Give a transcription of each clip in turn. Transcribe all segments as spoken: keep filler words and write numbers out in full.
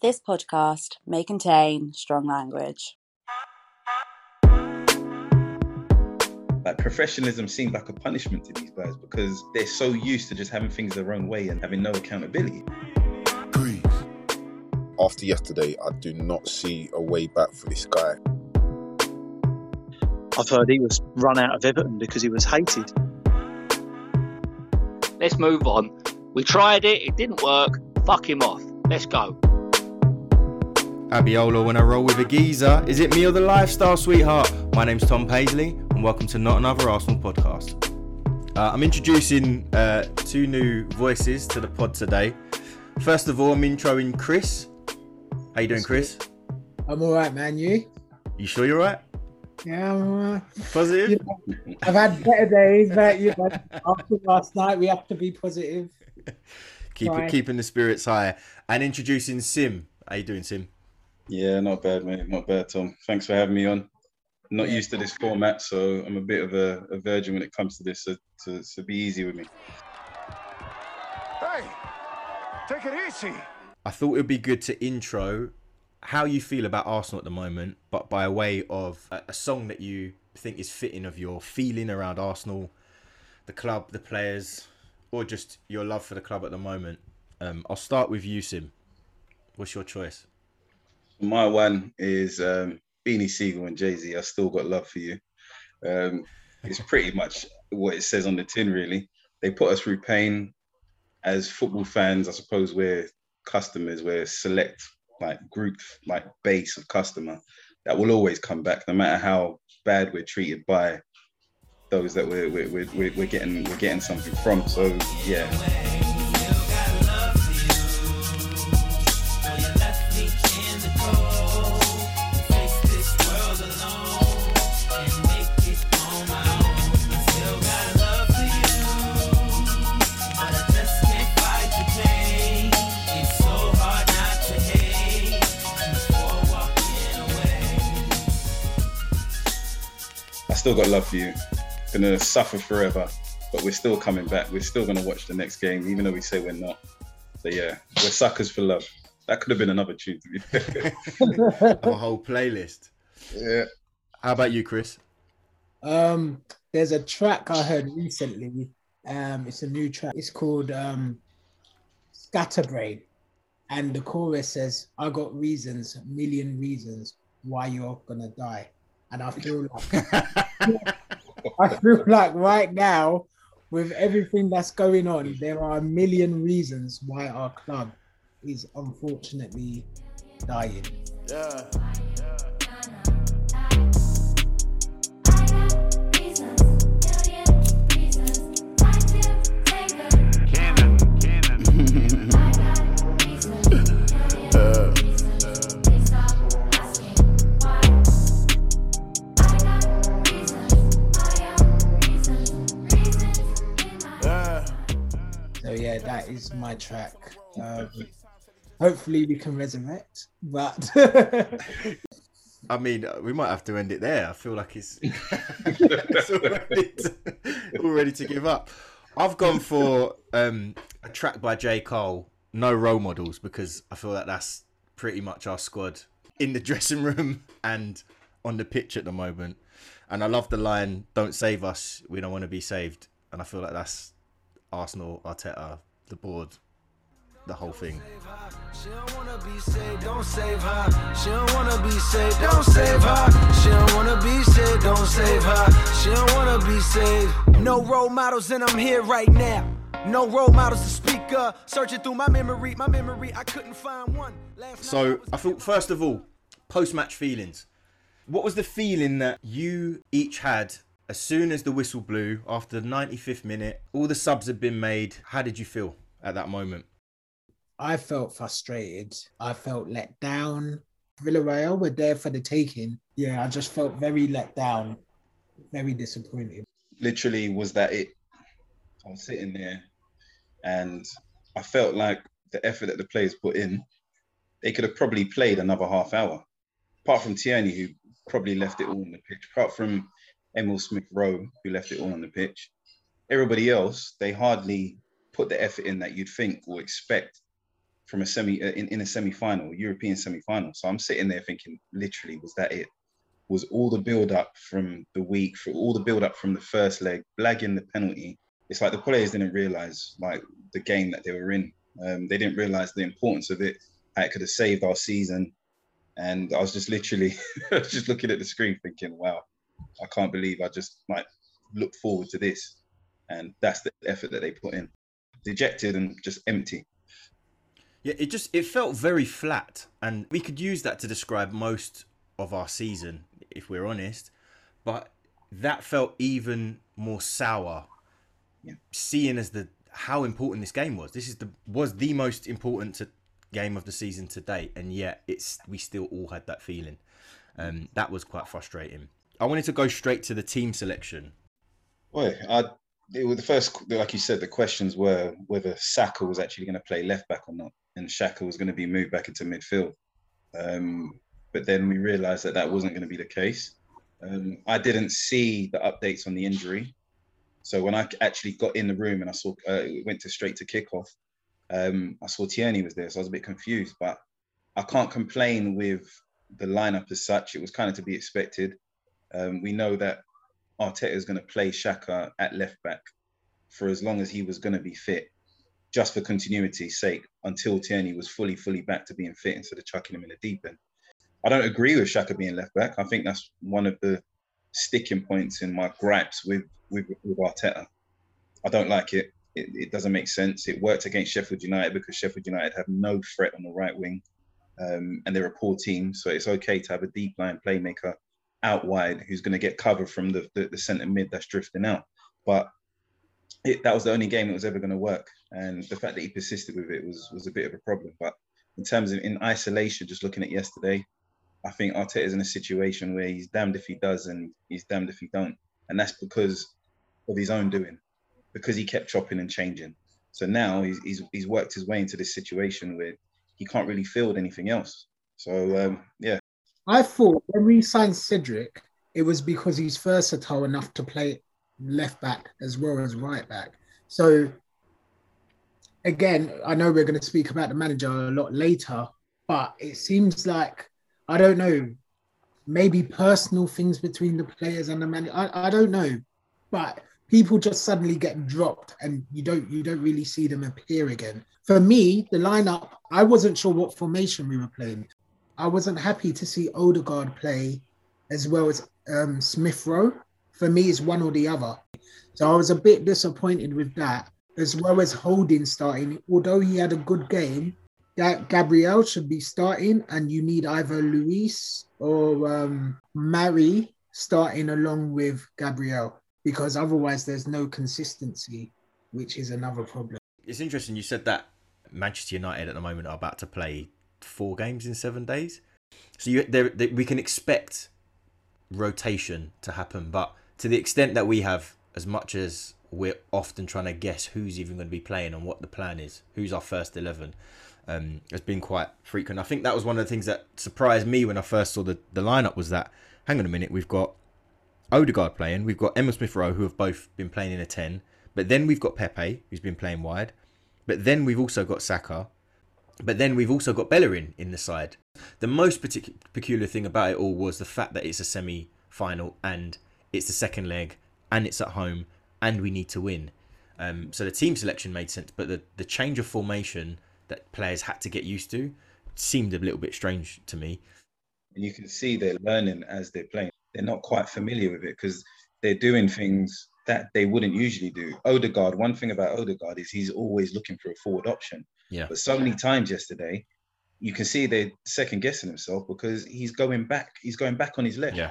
This podcast may contain strong language. Like, professionalism seemed like a punishment to these guys because they're so used to just having things their own way and having no accountability. Greece. After yesterday, I do not see a way back for this guy. I've heard he was run out of Everton because he was hated. Let's move on. We tried it, it didn't work. Fuck him off. Let's go. Abiola, when I roll with a geezer, is it me or the lifestyle, sweetheart? My name's Tom Paisley, and welcome to Not Another Arsenal Podcast. Uh, I'm introducing uh, two new voices to the pod today. First of all, I'm introing Chris. How you doing, Chris? I'm all right, man. You? You sure you're all right? Yeah, I'm all right. Positive? You know, I've had better days, but you know, after last night, we have to be positive. Keep it, keeping the spirits higher. And introducing Sim. How you doing, Sim? Yeah, not bad, mate. Not bad, Tom. Thanks for having me on. I'm not used to this format, so I'm a bit of a, a virgin when it comes to this, so, so, so be easy with me. Hey, take it easy. I thought it would be good to intro how you feel about Arsenal at the moment, but by way of a, a song that you think is fitting of your feeling around Arsenal, the club, the players, or just your love for the club at the moment. Um, I'll start with you, Sim. What's your choice? My one is um, Beanie Sigel and Jay Z. I Still Got Love for You. Um, it's pretty much what it says on the tin, really. They put us through pain. As football fans, I suppose we're customers. We're select, like, group, like, base of customer that will always come back, no matter how bad we're treated by those that we're we're we're, we're getting we're getting something from. So yeah. Still Got Love for You. Gonna suffer forever, but we're still coming back. We're still gonna watch the next game, even though we say we're not. So yeah, we're suckers for love. That could have been another tune. A whole playlist. Yeah. How about you, Chris? Um, there's a track I heard recently. Um, it's a new track. It's called um, Scatterbrain, and the chorus says, "I got reasons, a million reasons why you're gonna die." And I feel like I feel like right now, with everything that's going on, there are a million reasons why our club is unfortunately dying. Yeah. yeah. Yeah, that is my track. Um, hopefully we can resurrect, but... I mean, we might have to end it there. I feel like it's, it's all, ready to, all ready to give up. I've gone for um, a track by J. Cole, No Role Models, because I feel that that's pretty much our squad in the dressing room and on the pitch at the moment. And I love the line, "Don't save us, we don't want to be saved." And I feel like that's Arsenal, Arteta, the board, the whole thing. She don't wanna be saved, don't save her. She don't wanna be saved, don't save her. She don't wanna be saved, don't save her. She don't wanna be saved. No role models, and I'm here right now. No role models to speak of. Searching through my memory, my memory, I couldn't find one. Last so I thought, first of all, post-match feelings. What was the feeling that you each had? As soon as the whistle blew, after the ninety-fifth minute, all the subs had been made. How did you feel at that moment? I felt frustrated. I felt let down. Villarreal were there for the taking. Yeah, I just felt very let down, very disappointed. Literally, was that it? I was sitting there and I felt like the effort that the players put in, they could have probably played another half hour. Apart from Tierney, who probably left it all on the pitch. Apart from Emil Smith-Rowe, who left it all on the pitch. Everybody else, they hardly put the effort in that you'd think or expect from a semi uh, in, in a semi-final, European semi-final. So I'm sitting there thinking, literally, was that it? Was all the build-up from the week, for all the build-up from the first leg, blagging the penalty? It's like the players didn't realise like the game that they were in. Um, they didn't realise the importance of it, how it could have saved our season. And I was just literally just looking at the screen thinking, wow, I can't believe I just like looked forward to this. And that's the effort that they put in. Dejected and just empty. Yeah, it just, it felt very flat. And we could use that to describe most of our season, if we're honest. But that felt even more sour, yeah. Seeing as the how important this game was. This is the was the most important to, game of the season to date. And yet it's we still all had that feeling. Um, that was quite frustrating. I wanted to go straight to the team selection. Well, I... It was the first, like you said, the questions were whether Saka was actually going to play left back or not, and Xhaka was going to be moved back into midfield. Um, but then we realised that that wasn't going to be the case. Um, I didn't see the updates on the injury, so when I actually got in the room and I saw uh, it went to straight to kickoff, um, I saw Tierney was there, so I was a bit confused. But I can't complain with the lineup as such; it was kind of to be expected. Um, we know that Arteta is going to play Xhaka at left back for as long as he was going to be fit, just for continuity's sake, until Tierney was fully, fully back to being fit instead of chucking him in the deep end. I don't agree with Xhaka being left back. I think that's one of the sticking points in my gripes with, with, with Arteta. I don't like it. it. It doesn't make sense. It worked against Sheffield United because Sheffield United have no threat on the right wing, um, and they're a poor team, so it's okay to have a deep line playmaker out wide who's going to get cover from the, the, the centre mid that's drifting out. But it, that was the only game that was ever going to work, and the fact that he persisted with it was was a bit of a problem. But in terms of in isolation, just looking at yesterday, I think Arteta's in a situation where he's damned if he does and he's damned if he don't, and that's because of his own doing, because he kept chopping and changing. So now he's he's, he's worked his way into this situation where he can't really field anything else. So um, yeah. I thought when we signed Cedric, it was because he's versatile enough to play left back as well as right back. So, again, I know we're going to speak about the manager a lot later, but it seems like, I don't know, maybe personal things between the players and the manager. I, I don't know, but people just suddenly get dropped and you don't you don't really see them appear again. For me, the lineup, I wasn't sure what formation we were playing. I wasn't happy to see Odegaard play as well as um, Smith-Rowe. For me, it's one or the other. So I was a bit disappointed with that, as well as Holding starting. Although he had a good game, that Gabriel should be starting, and you need either Luis or um, Mary starting along with Gabriel, because otherwise there's no consistency, which is another problem. It's interesting you said that Manchester United at the moment are about to play four games in seven days. So you, there, there, we can expect rotation to happen, but to the extent that we have, as much as we're often trying to guess who's even going to be playing and what the plan is, who's our first eleven, um, has been quite frequent. I think that was one of the things that surprised me when I first saw the, the lineup was that, hang on a minute, we've got Odegaard playing, we've got Emil Smith-Rowe, who have both been playing in a ten, but then we've got Pepe, who's been playing wide, but then we've also got Saka, but then we've also got Bellerin in the side. The most particular, peculiar thing about it all was the fact that it's a semi-final and it's the second leg and it's at home and we need to win. Um, so the team selection made sense, but the, the change of formation that players had to get used to seemed a little bit strange to me. And you can see they're learning as they're playing. They're not quite familiar with it because they're doing things that they wouldn't usually do. Odegaard, one thing about Odegaard is he's always looking for a forward option. Yeah. But so many times yesterday, you can see they're second guessing himself because he's going back. He's going back on his left. Yeah.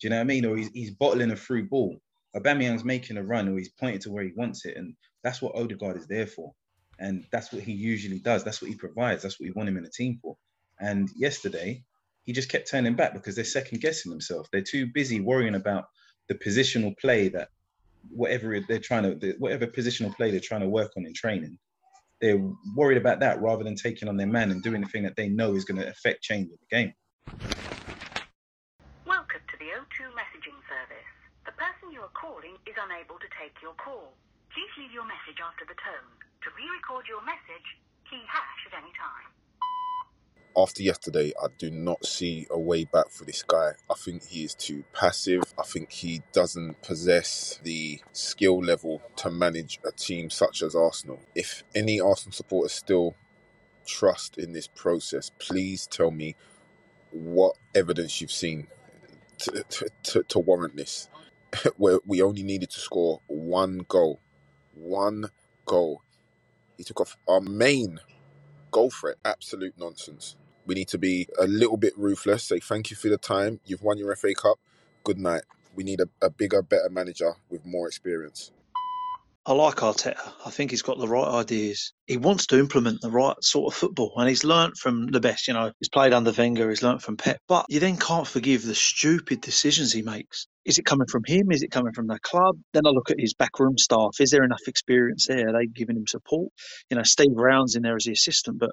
Do you know what I mean? Or he's, he's bottling a through ball. Aubameyang's making a run or he's pointing to where he wants it. And that's what Odegaard is there for. And that's what he usually does. That's what he provides. That's what we want him in the team for. And yesterday, he just kept turning back because they're second guessing themselves. They're too busy worrying about the positional play that whatever they're trying to, whatever positional play they're trying to work on in training, they're worried about that rather than taking on their man and doing the thing that they know is going to affect change in the game. Welcome to the O two messaging service. The person you are calling is unable to take your call. Please leave your message after the tone. To re-record your message, key hash at any time. After yesterday, I do not see a way back for this guy. I think he is too passive. I think he doesn't possess the skill level to manage a team such as Arsenal. If any Arsenal supporters still trust in this process, please tell me what evidence you've seen to, to, to, to warrant this. Where we only needed to score one goal. One goal. He took off our main goal threat. Absolute nonsense. We need to be a little bit ruthless. Say thank you for the time. You've won your F A Cup. Good night. We need a, a bigger, better manager with more experience. I like Arteta. I think he's got the right ideas. He wants to implement the right sort of football, and he's learnt from the best. You know, he's played under Wenger, he's learnt from Pep. But you then can't forgive the stupid decisions he makes. Is it coming from him? Is it coming from the club? Then I look at his backroom staff. Is there enough experience there? Are they giving him support? You know, Steve Round's in there as the assistant, but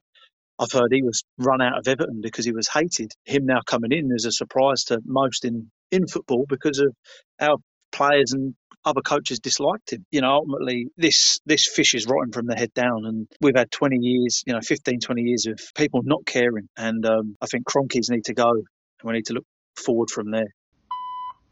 I've heard he was run out of Everton because he was hated. Him now coming in is a surprise to most in, in football because of our players and other coaches disliked him. You know, ultimately, this this fish is rotten from the head down, and we've had twenty years, you know, fifteen, twenty years of people not caring. And um, I think Cronkies need to go, and we need to look forward from there.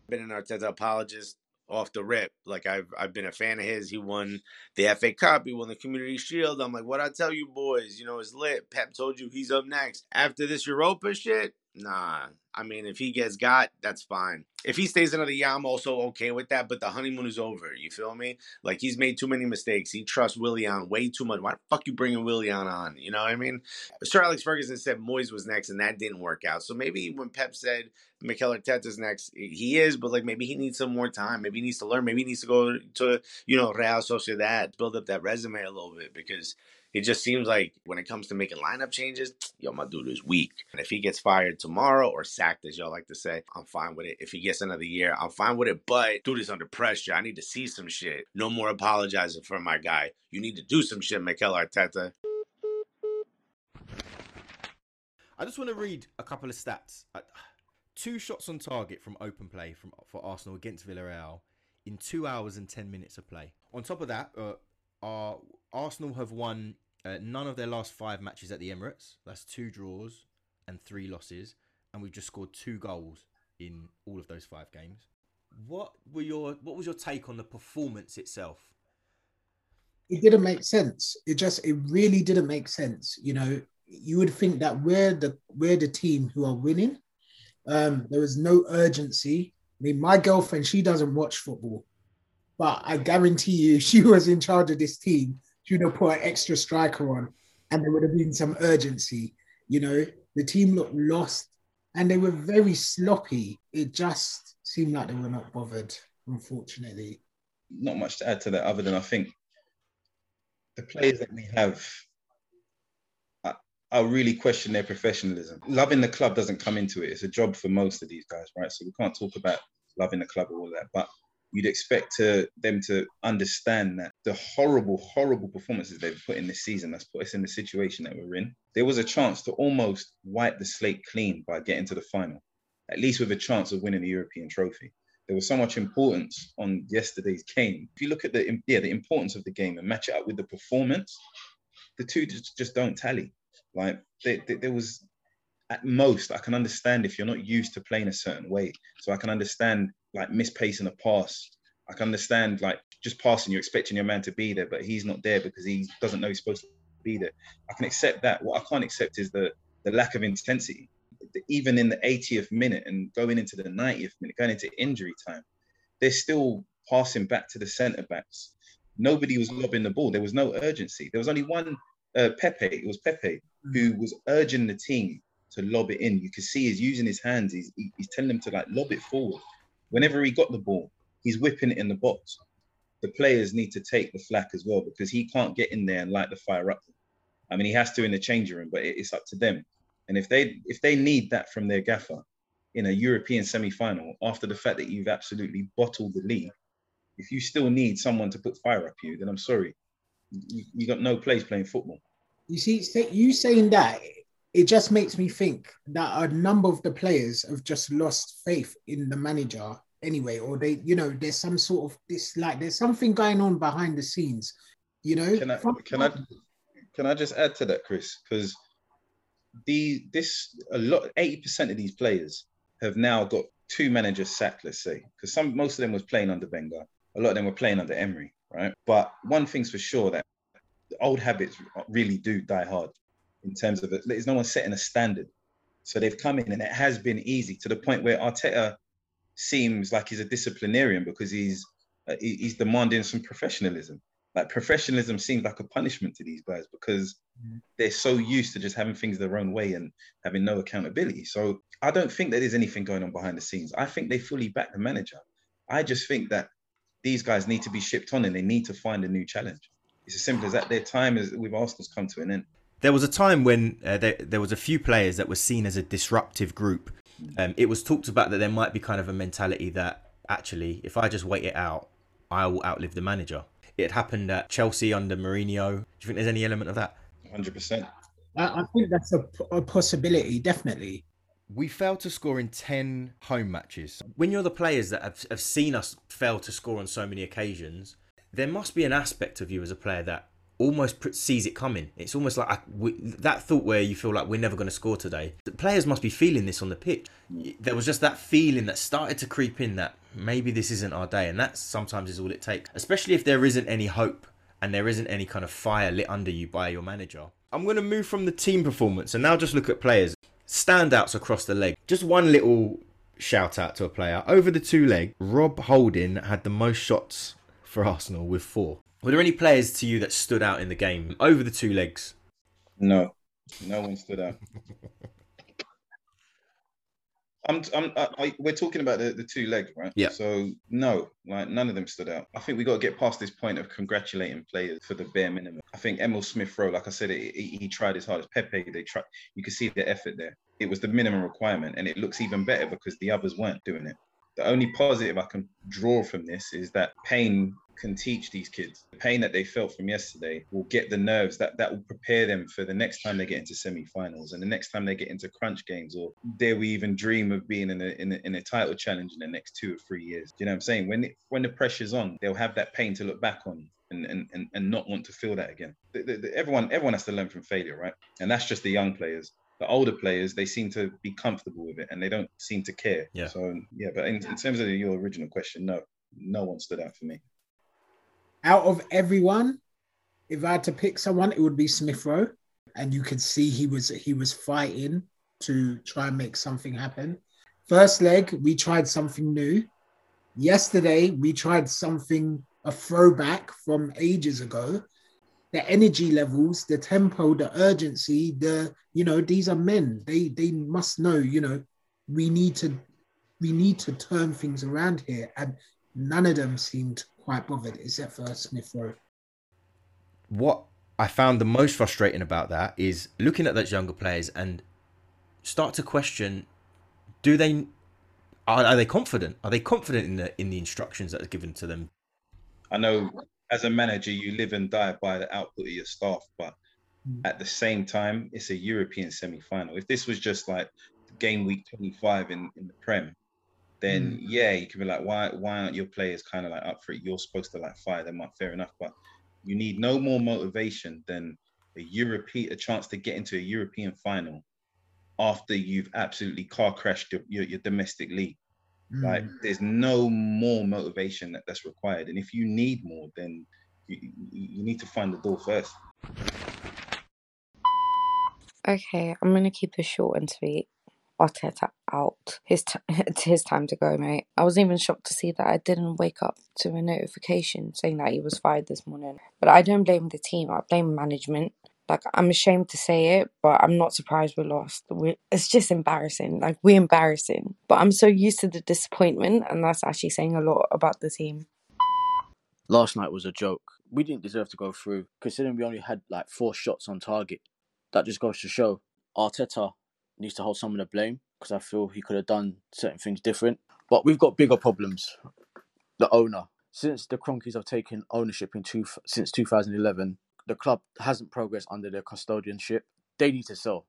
Been an Arteta apologist off the rip. Like, I've I've been a fan of his. He won the F A Cup. He won the Community Shield. I'm like, what I tell you, boys? You know, it's lit. Pep told you he's up next. After this Europa shit, nah. I mean, if he gets got, that's fine. If he stays another year, I'm also okay with that. But the honeymoon is over. You feel me? Like, he's made too many mistakes. He trusts Willian way too much. Why the fuck you bringing Willian on? You know what I mean? Sir Alex Ferguson said Moyes was next, and that didn't work out. So maybe when Pep said Mikel Arteta's next, he is. But, like, maybe he needs some more time. Maybe he needs to learn. Maybe he needs to go to, you know, Real Sociedad, build up that resume a little bit. Because it just seems like when it comes to making lineup changes, yo, my dude is weak. And if he gets fired tomorrow or sacked, as y'all like to say, I'm fine with it. If he gets another year, I'm fine with it. But dude is under pressure. I need to see some shit. No more apologizing for my guy. You need to do some shit, Mikel Arteta. I just want to read a couple of stats. Two shots on target from open play from for Arsenal against Villarreal in two hours and ten minutes of play. On top of that, uh, our Arsenal have won uh, none of their last five matches at the Emirates. That's two draws and three losses. And we've just scored two goals in all of those five games. What were your what was your take on the performance itself? It didn't make sense. It just it really didn't make sense. You know, you would think that we're the we're the team who are winning. Um, there was no urgency. I mean, my girlfriend, she doesn't watch football. But I guarantee you, if she was in charge of this team, she would have put an extra striker on and there would have been some urgency. You know, the team looked lost and they were very sloppy. It just seemed like they were not bothered, unfortunately. Not much to add to that other than I think the players that we have, I, I really question their professionalism. Loving the club doesn't come into it. It's a job for most of these guys, right? So we can't talk about loving the club or all that, but you'd expect to, them to understand that the horrible, horrible performances they've put in this season that's put us in the situation that we're in. There was a chance to almost wipe the slate clean by getting to the final, at least with a chance of winning the European trophy. There was so much importance on yesterday's game. If you look at the yeah the importance of the game and match it up with the performance, the two just, just don't tally. Like, they, they, there was, at most, I can understand if you're not used to playing a certain way. So I can understand, like, mispacing a pass. I can understand, like, just passing, you're expecting your man to be there, but he's not there because he doesn't know he's supposed to be there. I can accept that. What I can't accept is the, the lack of intensity. Even in the eightieth minute and going into the ninetieth minute, going into injury time, they're still passing back to the centre-backs. Nobody was lobbing the ball. There was no urgency. There was only one, uh, Pepe, it was Pepe, who was urging the team to lob it in. You could see he's using his hands. He's, he's telling them to, like, lob it forward. Whenever he got the ball, he's whipping it in the box. The players need to take the flak as well because he can't get in there and light the fire up. I mean, he has to in the changing room, but it's up to them. And if they if they need that from their gaffer in a European semi-final, after the fact that you've absolutely bottled the league, if you still need someone to put fire up you, then I'm sorry. You, you got no place playing football. You see, you saying that, it just makes me think that a number of the players have just lost faith in the manager anyway, or they, you know, there's some sort of this, like, there's something going on behind the scenes, you know? Can I, can I, can I just add to that, Chris? Because the this a lot eighty percent of these players have now got two managers sacked, let's say, because some most of them was playing under Wenger, a lot of them were playing under Emery, right? But one thing's for sure, that the old habits really do die hard in terms of it. There's no one setting a standard, so they've come in and it has been easy to the point where Arteta seems like he's a disciplinarian because he's uh, he's demanding some professionalism. Like professionalism seems like a punishment to these guys because mm. they're so used to just having things their own way and having no accountability. So I don't think that there's anything going on behind the scenes. I think they fully back the manager. I just think that these guys need to be shipped on and they need to find a new challenge. It's as simple as that. Their time is, with Arsenal's come to an end. There was a time when uh, there, there was a few players that were seen as a disruptive group. Um, it was talked about that there might be kind of a mentality that actually, if I just wait it out, I will outlive the manager. It happened at Chelsea under Mourinho. Do you think there's any element of that? one hundred percent. I think that's a, a possibility, definitely. We failed to score in ten home matches. When you're the players that have, have seen us fail to score on so many occasions, there must be an aspect of you as a player that almost sees it coming. It's almost like I, we, that thought where you feel like we're never going to score today. The players must be feeling this on the pitch. There was just that feeling that started to creep in that maybe this isn't our day, and that sometimes is all it takes, especially if there isn't any hope and there isn't any kind of fire lit under you by your manager. I'm going to move from the team performance and now just look at players. Standouts across the leg. Just one little shout out to a player. Over the two leg, Rob Holding had the most shots for Arsenal with four. Were there any players to you that stood out in the game over the two legs? No, no one stood out. I'm, I'm, I, I, we're talking about the, the two legs, right? Yeah. So no, like none of them stood out. I think we got to get past this point of congratulating players for the bare minimum. I think Emil Smith-Rowe, like I said, he, he tried as hard as Pepe. They tried. You could see the effort there. It was the minimum requirement, and it looks even better because the others weren't doing it. The only positive I can draw from this is that pain can teach these kids. The pain that they felt from yesterday will get the nerves, that, that will prepare them for the next time they get into semi-finals and the next time they get into crunch games, or dare we even dream of being in a, in a, in a title challenge in the next two or three years. Do you know what I'm saying? When, when the pressure's on, they'll have that pain to look back on and, and, and, and not want to feel that again. The, the, the, everyone, everyone has to learn from failure, right? And that's just the young players. The older players, they seem to be comfortable with it and they don't seem to care. Yeah. So, yeah, but in, in terms of your original question, no, no one stood out for me. Out of everyone, if I had to pick someone, it would be Smith-Rowe. And you could see he was he was fighting to try and make something happen. First leg, we tried something new. Yesterday, we tried something, a throwback from ages ago. The energy levels, the tempo, the urgency, the, you know, these are men. They they must know, you know, we need to we need to turn things around here. And none of them seemed quite bothered, except for Smith-Rowe. What I found the most frustrating about that is looking at those younger players and start to question, do they are, are they confident? Are they confident in the in the instructions that are given to them? I know as a manager, you live and die by the output of your staff. But at the same time, it's a European semi-final. If this was just like game week twenty-five in, in the Prem, then mm. yeah, you can be like, why why aren't your players kind of like up for it? You're supposed to like fire them up, fair enough. But you need no more motivation than a European, a chance to get into a European final after you've absolutely car crashed your, your, your domestic league. Like there's no more motivation that, that's required. And if you need more, then you, you need to find the door first. Okay, I'm going to keep this short and sweet. Arteta out. His t- it's his time to go, mate. I was even shocked to see that I didn't wake up to a notification saying that he was fired this morning. But I don't blame the team. I blame management. Like, I'm ashamed to say it, but I'm not surprised we lost. We're, it's just embarrassing. Like, we're embarrassing. But I'm so used to the disappointment, and that's actually saying a lot about the team. Last night was a joke. We didn't deserve to go through, considering we only had, like, four shots on target. That just goes to show Arteta needs to hold some of the blame, because I feel he could have done certain things different. But we've got bigger problems. The owner. Since the Cronkies have taken ownership in two, since two thousand eleven... the club hasn't progressed under their custodianship. They need to sell.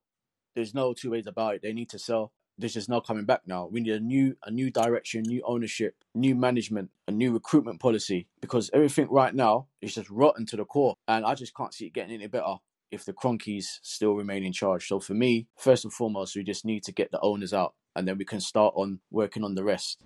There's no two ways about it. They need to sell. There's just no coming back now. We need a new a new direction, new ownership, new management, a new recruitment policy, because everything right now is just rotten to the core, and I just can't see it getting any better. if the Cronkies still remain in charge. So for me, first and foremost, we just need to get the owners out, and then we can start on working on the rest.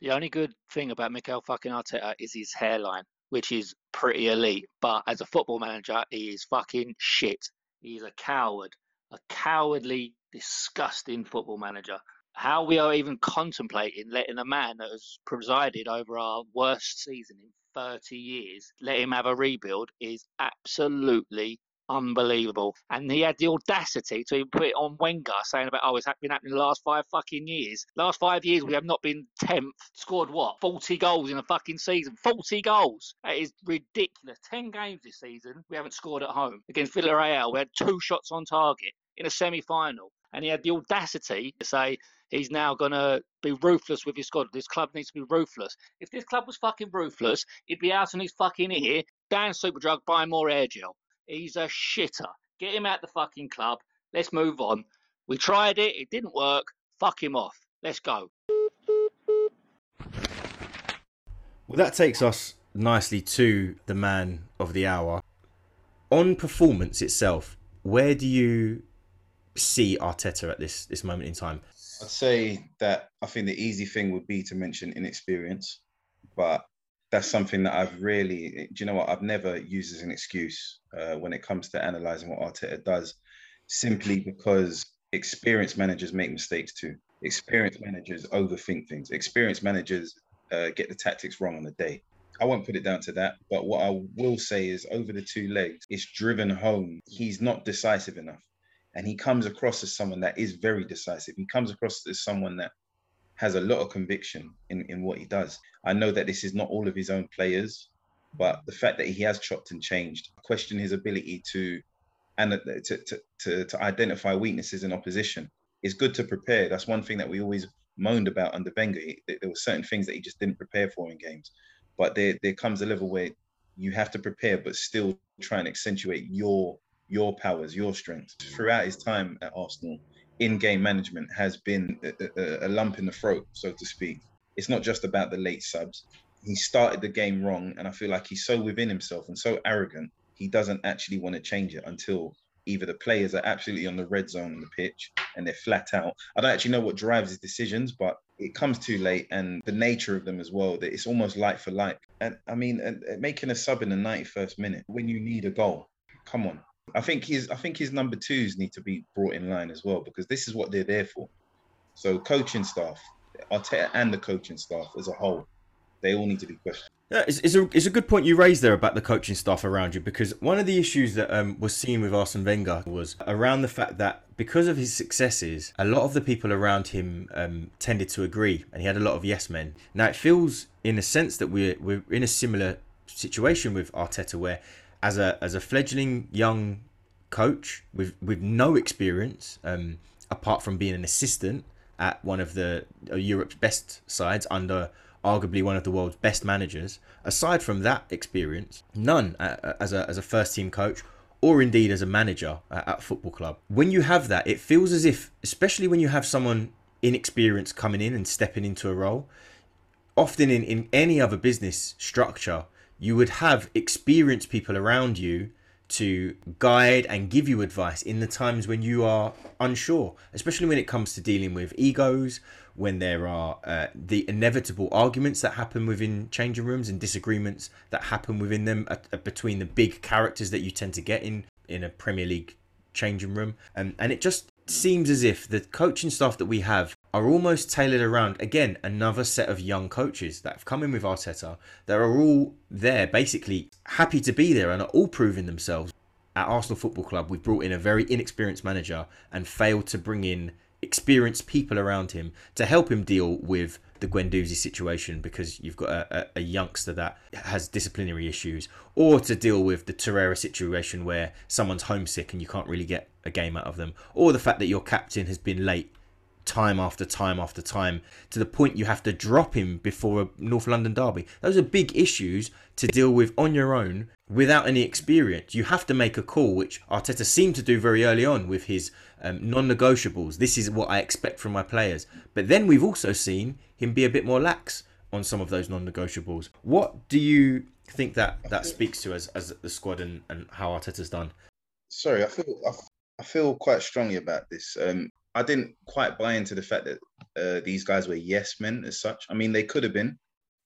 The only good thing about Mikel fucking Arteta is his hairline, which is pretty elite. But as a football manager, he is fucking shit. He's a coward, a cowardly, disgusting football manager. How we are even contemplating letting a man that has presided over our worst season in thirty years, let him have a rebuild, is absolutely unbelievable. And he had the audacity to even put it on Wenger, saying about, oh, it's been happening the last five fucking years. Last five years, we have not been tenth. Scored what? forty goals in a fucking season. forty goals. That is ridiculous. ten games this season, we haven't scored at home. Against Villarreal, we had two shots on target in a semi-final. And he had the audacity to say he's now going to be ruthless with his squad. This club needs to be ruthless. If this club was fucking ruthless, he'd be out on his fucking ear, down Superdrug, buy more air gel. He's a shitter. Get him out the fucking club. Let's move on. We tried it. It didn't work. Fuck him off. Let's go. Well, that takes us nicely to the man of the hour. On performance itself, where do you see Arteta at this this moment in time? I'd say that I think the easy thing would be to mention inexperience, but that's something that I've really, do you know what, I've never used as an excuse uh, when it comes to analysing what Arteta does, simply because experienced managers make mistakes too. Experienced managers overthink things. Experienced managers uh, get the tactics wrong on the day. I won't put it down to that, but what I will say is over the two legs, it's driven home. He's not decisive enough. And he comes across as someone that is very decisive. He comes across as someone that has a lot of conviction in, in what he does. I know that this is not all of his own players, but the fact that he has chopped and changed, I question his ability to, and to, to, to, to identify weaknesses in opposition. It's good to prepare. That's one thing that we always moaned about under Benga. There were certain things that he just didn't prepare for in games. But there, there comes a level where you have to prepare, but still try and accentuate your your powers, your strengths. Throughout his time at Arsenal, in-game management has been a, a, a lump in the throat, so to speak. It's not just about the late subs. He started the game wrong, and I feel like he's so within himself and so arrogant, he doesn't actually want to change it until either the players are absolutely on the red zone on the pitch and they're flat out. I don't actually know what drives his decisions, but it comes too late, and the nature of them as well, that it's almost light for light. And I mean, and, and making a sub in the ninety-first minute when you need a goal, come on. I think his I think his number twos need to be brought in line as well, because this is what they're there for. So coaching staff, Arteta and the coaching staff as a whole, they all need to be questioned. Yeah, it's, it's, a, it's a good point you raised there about the coaching staff around you, because one of the issues that um, was seen with Arsene Wenger was around the fact that because of his successes, a lot of the people around him um, tended to agree, and he had a lot of yes men. Now it feels in a sense that we're, we're in a similar situation with Arteta, where As a as a fledgling young coach with with no experience, um, apart from being an assistant at one of the uh, Europe's best sides under arguably one of the world's best managers, aside from that experience, none uh, as a as a first team coach or indeed as a manager uh, at a football club. When you have that, it feels as if, especially when you have someone inexperienced coming in and stepping into a role, often in, in any other business structure, you would have experienced people around you to guide and give you advice in the times when you are unsure, especially when it comes to dealing with egos, when there are uh, the inevitable arguments that happen within changing rooms and disagreements that happen within them uh, between the big characters that you tend to get in, in a Premier League changing room. And, and it just seems as if the coaching staff that we have are almost tailored around, again, another set of young coaches that have come in with Arteta that are all there, basically happy to be there and are all proving themselves. At Arsenal Football Club, we've brought in a very inexperienced manager and failed to bring in experienced people around him to help him deal with the Guendouzi situation, because you've got a, a, a youngster that has disciplinary issues, or to deal with the Torreira situation where someone's homesick and you can't really get a game out of them, or the fact that your captain has been late time after time after time, to the point you have to drop him before a North London derby. Those are big issues to deal with on your own without any experience. You have to make a call, which Arteta seemed to do very early on with his um, non-negotiables. This is what I expect from my players. But then we've also seen him be a bit more lax on some of those non-negotiables. What do you think that, that speaks to as, as the squad and, and how Arteta's done? sorry, I feel I, I feel quite strongly about this. Um, I didn't quite buy into the fact that uh, these guys were yes men as such. I mean, they could have been.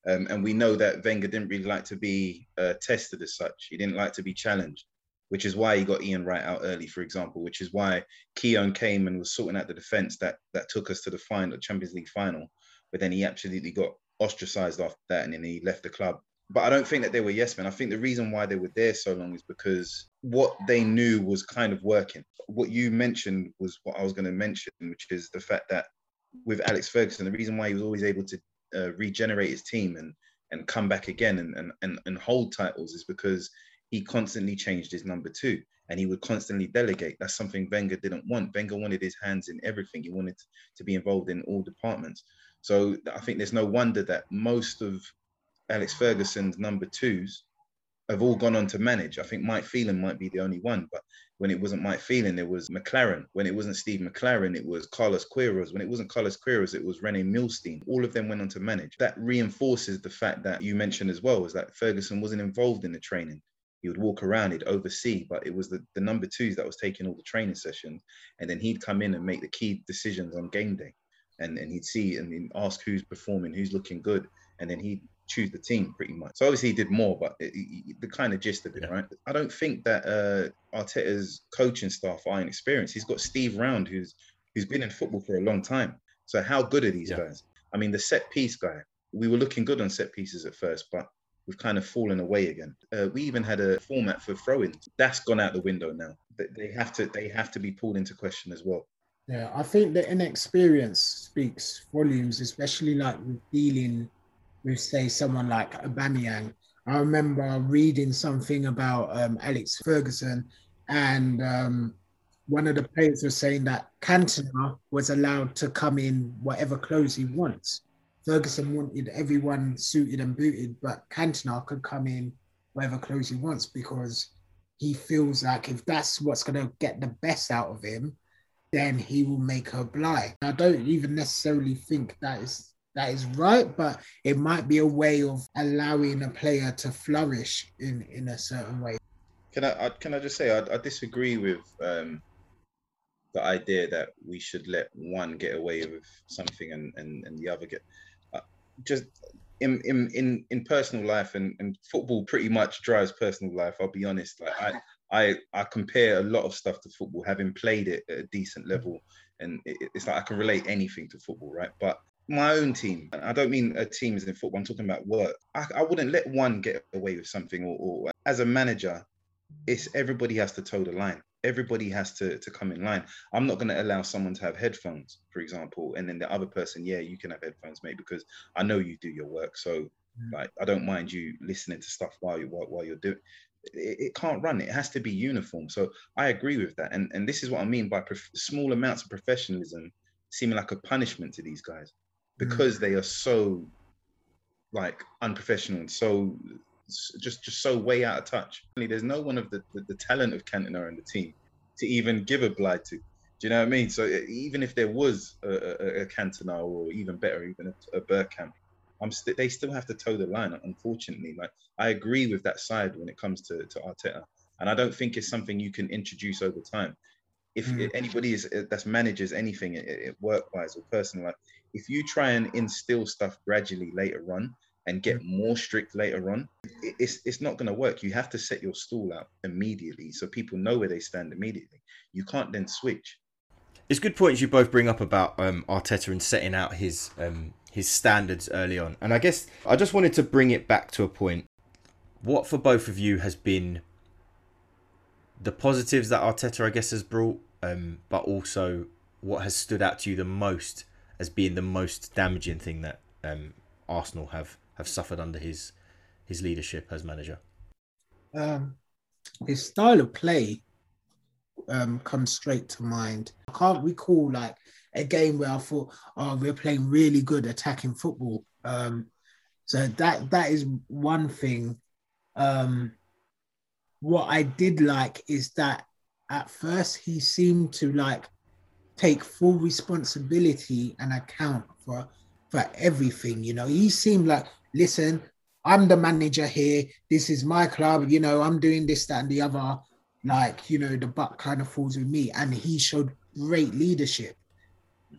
Um, and we know that Wenger didn't really like to be uh, tested as such. He didn't like to be challenged, which is why he got Ian Wright out early, for example, which is why Keown came and was sorting out the defence that that took us to the final, Champions League final. But then he absolutely got ostracised after that, and then he left the club. But I don't think that they were yes men. I think the reason why they were there so long is because what they knew was kind of working. What you mentioned was what I was going to mention, which is the fact that with Alex Ferguson, the reason why he was always able to uh, regenerate his team and and come back again and, and, and, and hold titles is because he constantly changed his number two, and he would constantly delegate. That's something Wenger didn't want. Wenger wanted his hands in everything. He wanted to be involved in all departments. So I think there's no wonder that most of Alex Ferguson's number twos have all gone on to manage. I think Mike Phelan might be the only one, but when it wasn't Mike Phelan, there was McLaren. When it wasn't Steve McLaren, it was Carlos Quiroz. When it wasn't Carlos Quiroz, it was René Milstein. All of them went on to manage. That reinforces the fact that you mentioned as well, is that Ferguson wasn't involved in the training. He would walk around, he'd oversee, but it was the, the number twos that was taking all the training sessions. And then he'd come in and make the key decisions on game day. And, and he'd see and then ask who's performing, who's looking good. And then he'd choose the team pretty much. So obviously he did more, but it, it, the kind of gist of it, yeah. Right? I don't think that uh, Arteta's coaching staff are inexperienced. He's got Steve Round, who's who's been in football for a long time. So how good are these yeah. guys? I mean, the set piece guy, we were looking good on set pieces at first, but we've kind of fallen away again. Uh, we even had a format for throw-ins. That's gone out the window now. They have to, they have to be pulled into question as well. Yeah, I think the inexperience speaks volumes, especially like with dealing with, say, someone like Aubameyang. I remember reading something about um, Alex Ferguson, and um, one of the players was saying that Cantona was allowed to come in whatever clothes he wants. Ferguson wanted everyone suited and booted, but Cantona could come in whatever clothes he wants because he feels like if that's what's going to get the best out of him, then he will make her blind. I don't even necessarily think that is that is right, but it might be a way of allowing a player to flourish in, in a certain way. Can I, I can I just say I, I disagree with um, the idea that we should let one get away with something and, and, and the other get uh, just in in in in personal life and, and football pretty much drives personal life. I'll be honest, like I. I, I compare a lot of stuff to football, having played it at a decent level. And it, it's like I can relate anything to football, right? But my own team, I don't mean a team as in football, I'm talking about work. I, I wouldn't let one get away with something. Or, or as a manager, it's everybody has to toe the line. Everybody has to, to come in line. I'm not going to allow someone to have headphones, for example. And then the other person, yeah, you can have headphones, mate, because I know you do your work. So like, I don't mind you listening to stuff while, you, while, while you're doing it, it can't run. It has to be uniform. So I agree with that. And and this is what I mean by prof- small amounts of professionalism seeming like a punishment to these guys because mm. they are so like unprofessional and so just, just so way out of touch. There's no one of the, the, the talent of Cantona in the team to even give a blight to. Do you know what I mean? So even if there was a, a, a Cantona or even better, even a, a Bergkamp, I'm st- they still have to toe the line, unfortunately. Like I agree with that side when it comes to, to Arteta, and I don't think it's something you can introduce over time. If mm. anybody is that's manages anything, it, it work-wise or personal life, if you try and instill stuff gradually later on and get more strict later on, it, it's it's not going to work. You have to set your stall out immediately so people know where they stand immediately. You can't then switch. It's good points you both bring up about um, Arteta and setting out his. Um... his standards early on. And I guess I just wanted to bring it back to a point. What for both of you has been the positives that Arteta, I guess, has brought, um, but also what has stood out to you the most as being the most damaging thing that um, Arsenal have, have suffered under his his leadership as manager? Um, his style of play um, comes straight to mind. I can't recall, like, a game where I thought, oh, we're playing really good attacking football. Um, so that that is one thing. Um, what I did like is that at first he seemed to like take full responsibility and account for, for everything. You know, he seemed like, listen, I'm the manager here. This is my club. You know, I'm doing this, that, and the other. Like, you know, the buck kind of falls with me. And he showed great leadership.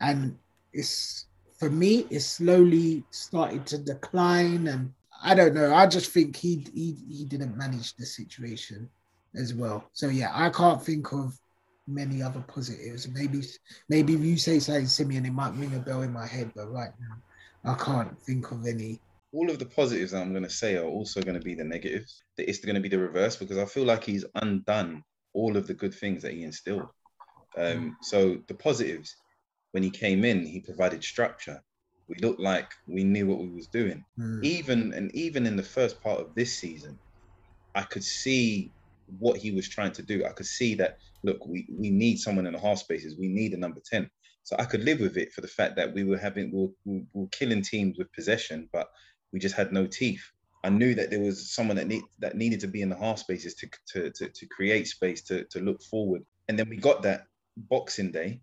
And it's, for me, it slowly started to decline. And I don't know. I just think he he, he didn't manage the situation as well. So, yeah, I can't think of many other positives. Maybe maybe if you say something, Simeon, it might ring a bell in my head. But right now, I can't think of any. All of the positives that I'm going to say are also going to be the negatives. It's going to be the reverse, because I feel like he's undone all of the good things that he instilled. Um, so the positives, when he came in, he provided structure. We looked like we knew what we was doing. Mm. Even and even in the first part of this season, I could see what he was trying to do. I could see that, look, we, we need someone in the half spaces. We need a number ten. So I could live with it for the fact that we were having, we were, we were killing teams with possession, but we just had no teeth. I knew that there was someone that need, that needed to be in the half spaces to to to, to create space, to, to look forward. And then we got that Boxing Day.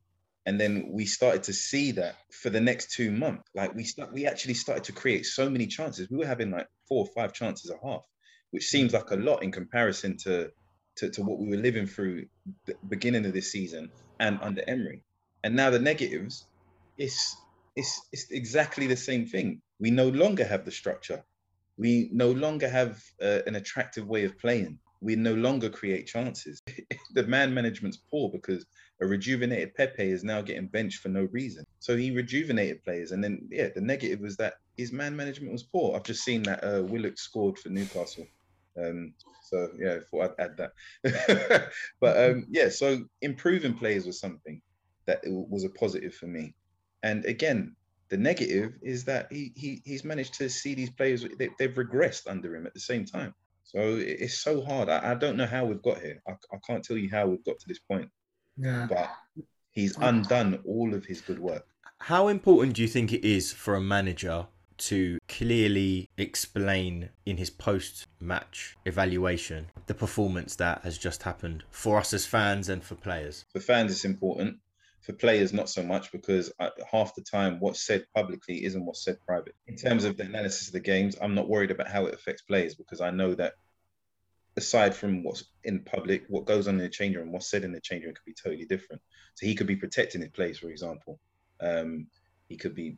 And then we started to see that for the next two months. Like, we start, we actually started to create so many chances. We were having like four or five chances a half, which seems like a lot in comparison to, to, to what we were living through the beginning of this season and under Emery. And now the negatives, it's, it's, it's exactly the same thing. We no longer have the structure. We no longer have uh, an attractive way of playing. We no longer create chances. The man management's poor, because a rejuvenated Pepe is now getting benched for no reason. So he rejuvenated players. And then, yeah, the negative was that his man management was poor. I've just seen that uh, Willock scored for Newcastle. Um, so, yeah, I thought I'd add that. But, um, yeah, so improving players was something that was a positive for me. And, again, the negative is that he, he he's managed to see these players, they, they've regressed under him at the same time. So it's so hard. I, I don't know how we've got here. I, I can't tell you how we've got to this point. Yeah. But he's undone all of his good work. How important do you think it is for a manager to clearly explain in his post-match evaluation the performance that has just happened for us as fans and for players? For fans, it's important. For players, not so much, because half the time what's said publicly isn't what's said privately. In terms of the analysis of the games, I'm not worried about how it affects players, because I know that aside from what's in public, what goes on in the change room, what's said in the change room could be totally different. So he could be protecting his players, for example. Um, he could be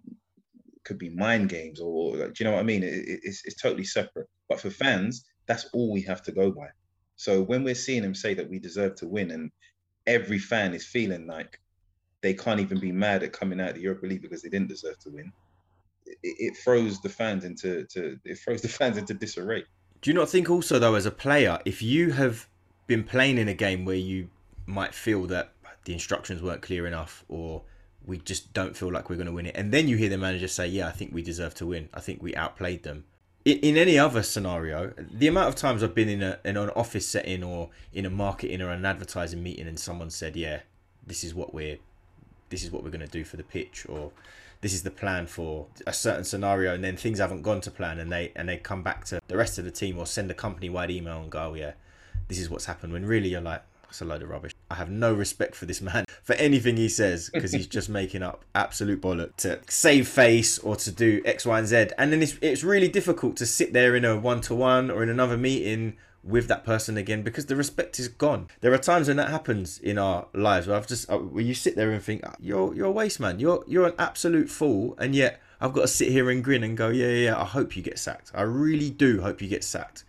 could be mind games, or do you know what I mean? It, it's, it's totally separate. But for fans, that's all we have to go by. So when we're seeing him say that we deserve to win, and every fan is feeling like they can't even be mad at coming out of the Europa League because they didn't deserve to win, It, it throws the fans into to, it throws the fans into disarray. Do you not think also, though, as a player, if you have been playing in a game where you might feel that the instructions weren't clear enough, or we just don't feel like we're going to win it, and then you hear the manager say, yeah, I think we deserve to win, I think we outplayed them. In, in any other scenario, the amount of times I've been in, a, in an office setting or in a marketing or an advertising meeting and someone said, yeah, this is what we're... this is what we're going to do for the pitch, or this is the plan for a certain scenario, and then things haven't gone to plan, and they and they come back to the rest of the team or send a company-wide email and go, oh, yeah, this is what's happened, when really you're like, that's a load of rubbish. I have no respect for this man, for anything he says, because he's just making up absolute bollock to save face or to do X, Y, and Z. And then it's, it's really difficult to sit there in a one-to-one or in another meeting with that person again, because the respect is gone. There are times when that happens in our lives where I've just where you sit there and think, you're you're a waste, man. You're you're an absolute fool, and yet I've got to sit here and grin and go, yeah, yeah, yeah, I hope you get sacked. I really do hope you get sacked,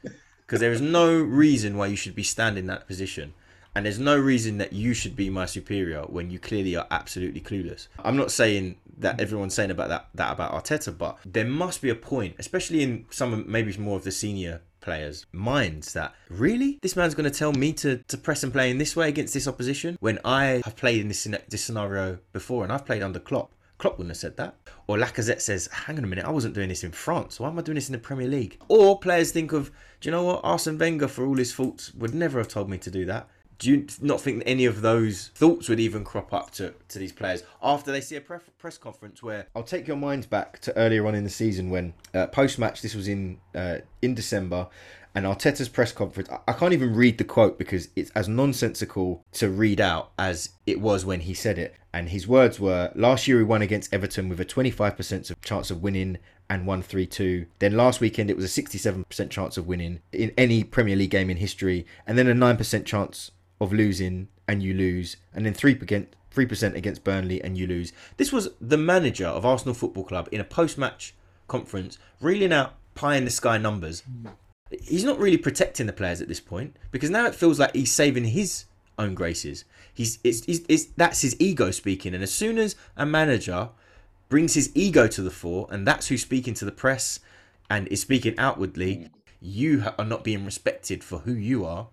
because there is no reason why you should be standing in that position, and there's no reason that you should be my superior when you clearly are absolutely clueless. I'm not saying that everyone's saying about that that about Arteta, but there must be a point, especially in some maybe more of the senior players' minds, that really this man's going to tell me to to press and play in this way against this opposition when I have played in this this scenario before, and I've played under Klopp. Klopp wouldn't have said that. Or Lacazette says, hang on a minute, I wasn't doing this in France, why am I doing this in the Premier League? Or players think of, do you know what, Arsene Wenger, for all his faults, would never have told me to do that. Do you not think that any of those thoughts would even crop up to, to these players after they see a pref- press conference where... I'll take your minds back to earlier on in the season when uh, post-match, this was in uh, in December, and Arteta's press conference... I-, I can't even read the quote because it's as nonsensical to read out as it was when he said it. And his words were, last year we won against Everton with a twenty-five percent chance of winning and won three two. Then last weekend it was a sixty-seven percent chance of winning in any Premier League game in history, and then a nine percent chance... of losing and you lose, and then three percent against Burnley and you lose. This was the manager of Arsenal Football Club in a post-match conference reeling out pie-in-the-sky numbers. He's not really protecting the players at this point, because now it feels like he's saving his own graces. He's it's, it's, it's that's his ego speaking, and as soon as a manager brings his ego to the fore, and that's who's speaking to the press and is speaking outwardly, you are not being respected for who you are.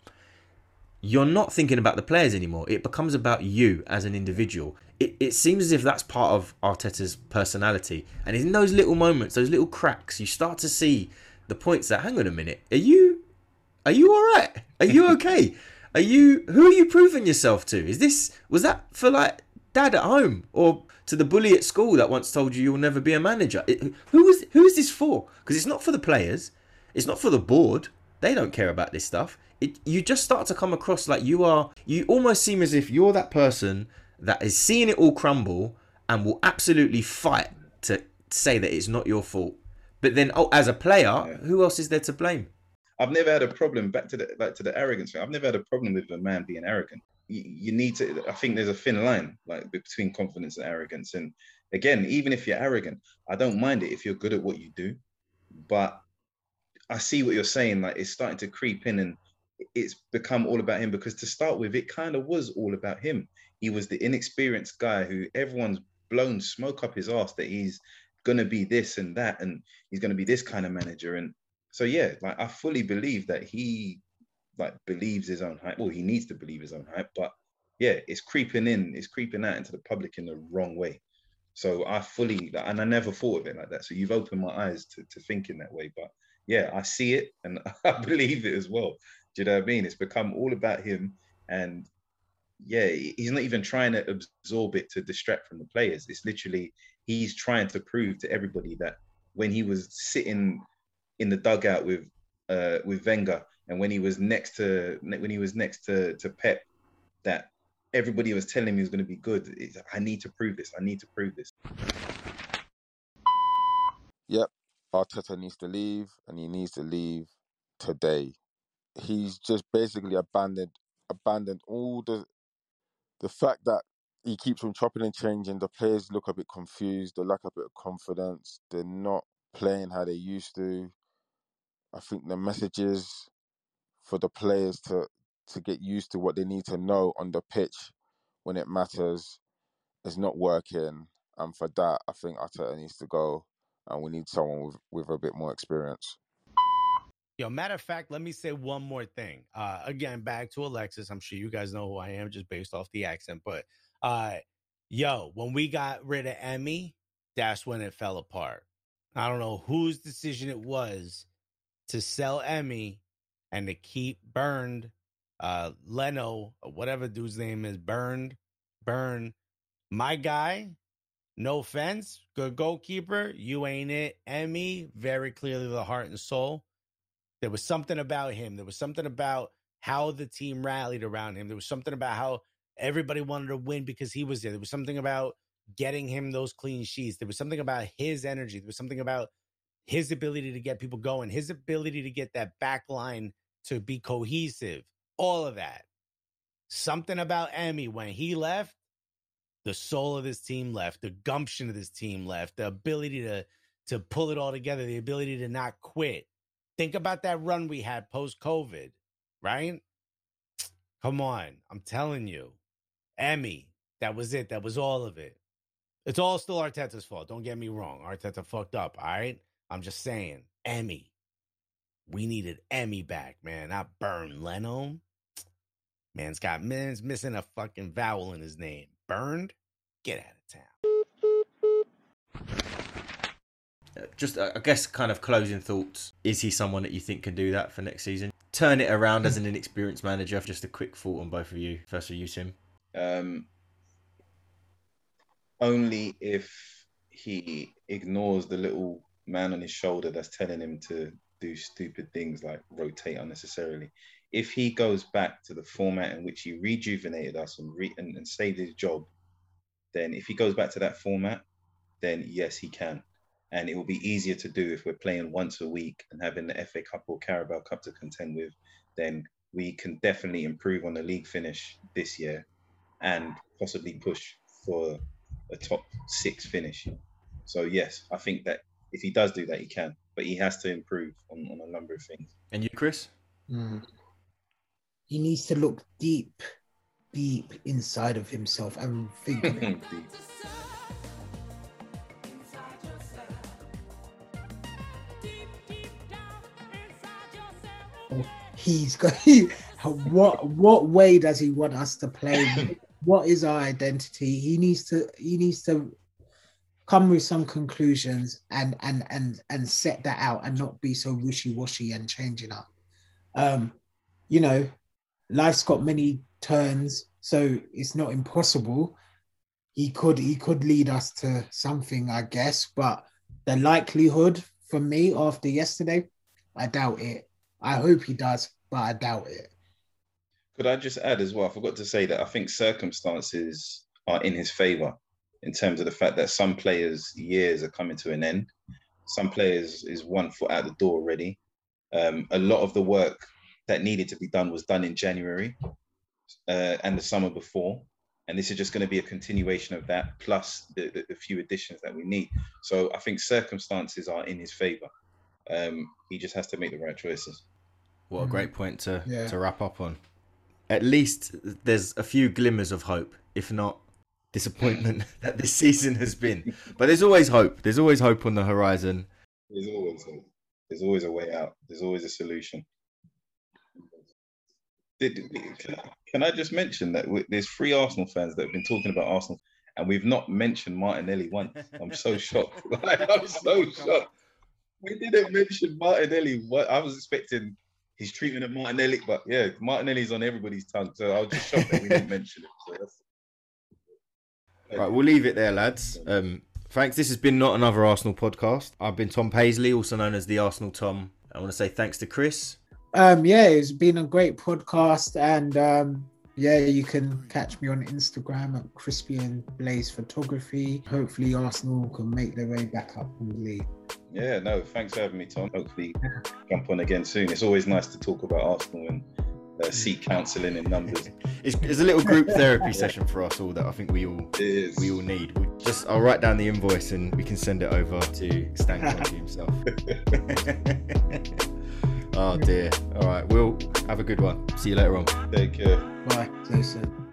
You're not thinking about the players anymore. It becomes about you as an individual. It, it seems as if that's part of Arteta's personality. And in those little moments, those little cracks, you start to see the points that, hang on a minute, are you, are you all right? Are you okay? Are you, who are you proving yourself to? Is this, was that for like dad at home, or to the bully at school that once told you you'll never be a manager? It, who is, who is this for? Because it's not for the players. It's not for the board. They don't care about this stuff. It, you just start to come across like you are, you almost seem as if you're that person that is seeing it all crumble and will absolutely fight to say that it's not your fault. But then, oh, as a player, yeah, who else is there to blame? I've never had a problem, back to the back to the arrogance thing. I've never had a problem with a man being arrogant. You, you need to, I think there's a thin line like between confidence and arrogance. And again, even if you're arrogant, I don't mind it if you're good at what you do. But I see what you're saying, like it's starting to creep in and it's become all about him, because to start with, it kind of was all about him. He was the inexperienced guy who everyone's blown smoke up his ass that he's going to be this and that, and he's going to be this kind of manager. And so, yeah, like I fully believe that he like believes his own hype. Well, he needs to believe his own hype, but yeah, it's creeping in, it's creeping out into the public in the wrong way. So I fully, and I never thought of it like that. So you've opened my eyes to, to thinking that way, but yeah, I see it and I believe it as well. Do you know what I mean? It's become all about him, and yeah, he's not even trying to absorb it to distract from the players. It's literally, he's trying to prove to everybody that when he was sitting in the dugout with uh, with Wenger, and when he was next to when he was next to to Pep, that everybody was telling him he was going to be good. It's, I need to prove this. I need to prove this. Yep, Arteta needs to leave, and he needs to leave today. He's just basically abandoned abandoned all the the fact that he keeps on chopping and changing. The players look a bit confused, they lack a bit of confidence, they're not playing how they used to. I think the messages for the players to, to get used to what they need to know on the pitch when it matters is not working. And for that, I think Arteta needs to go, and we need someone with, with a bit more experience. Yo, matter of fact, let me say one more thing. Uh, again, back to Alexis. I'm sure you guys know who I am just based off the accent. But, uh, yo, when we got rid of Emmy, that's when it fell apart. I don't know whose decision it was to sell Emmy and to keep Burned, uh, Leno, or whatever dude's name is, Burned, Burn. My guy, no offense, good goalkeeper, you ain't it. Emmy, very clearly the heart and soul. There was something about him. There was something about how the team rallied around him. There was something about how everybody wanted to win because he was there. There was something about getting him those clean sheets. There was something about his energy. There was something about his ability to get people going, his ability to get that back line to be cohesive, all of that. Something about Emmy, when he left, the soul of this team left, the gumption of this team left, the ability to, to pull it all together, the ability to not quit. Think about that run we had post-COVID, right? Come on. I'm telling you. Emmy, that was it. That was all of it. It's all still Arteta's fault. Don't get me wrong. Arteta fucked up, all right? I'm just saying. Emmy. We needed Emmy back, man. I Burn Leno. Man's got man's missing a fucking vowel in his name. Burned? Get out of town. Just, I guess, kind of closing thoughts. Is he someone that you think can do that for next season? Turn it around as an inexperienced manager. Just a quick thought on both of you. First of you, Tim. Um, only if he ignores the little man on his shoulder that's telling him to do stupid things like rotate unnecessarily. If he goes back to the format in which he rejuvenated us and, re- and, and saved his job, then if he goes back to that format, then yes, he can. And it will be easier to do if we're playing once a week and having the F A Cup or Carabao Cup to contend with than we can definitely improve on the league finish this year and possibly push for a top six finish. So yes, I think that if he does do that, he can, but he has to improve on, on a number of things. And you, Chris? Mm. He needs to look deep, deep inside of himself and think. Deep. He's got he, what what way does he want us to play? What is our identity? He needs to he needs to come with some conclusions and and and and set that out and not be so wishy-washy and changing up. Um, you know, life's got many turns, so it's not impossible. He could he could lead us to something, I guess, but the likelihood for me after yesterday, I doubt it. I hope he does, but I doubt it. Could I just add as well, I forgot to say that I think circumstances are in his favour in terms of the fact that some players' years are coming to an end. Some players is one foot out the door already. Um, a lot of the work that needed to be done was done in January uh, and the summer before. And this is just going to be a continuation of that, plus the, the, the few additions that we need. So I think circumstances are in his favour. Um, he just has to make the right choices. What a great point to, yeah. to wrap up on. At least there's a few glimmers of hope, if not disappointment, that this season has been. But there's always hope. There's always hope on the horizon. There's always hope. There's always a way out. There's always a solution. Did, can, I, can I just mention that we, there's three Arsenal fans that have been talking about Arsenal, and we've not mentioned Martinelli once. I'm so shocked. I'm so shocked. We didn't mention Martinelli. What I was expecting his treatment of Martinelli, but yeah, Martinelli's on everybody's tongue, so I was just shocked that we didn't mention it. So that's... Right, we'll leave it there, lads. Um, thanks. This has been Not Another Arsenal Podcast. I've been Tom Paisley, also known as the Arsenal Tom. I want to say thanks to Chris. Um, yeah, it's been a great podcast, and um, yeah, you can catch me on Instagram at Crispy and Blaze Photography. Hopefully, Arsenal can make their way back up in the league. Yeah, no, thanks for having me, Tom. Hopefully jump on again soon. It's always nice to talk about Arsenal and uh, seek counselling in numbers. It's, it's a little group therapy session for us all that I think we all we all need. We just I'll write down the invoice and we can send it over to Stan Kroenke himself. Oh dear. All right, we'll have a good one. See you later on. Take care. Bye. See you soon.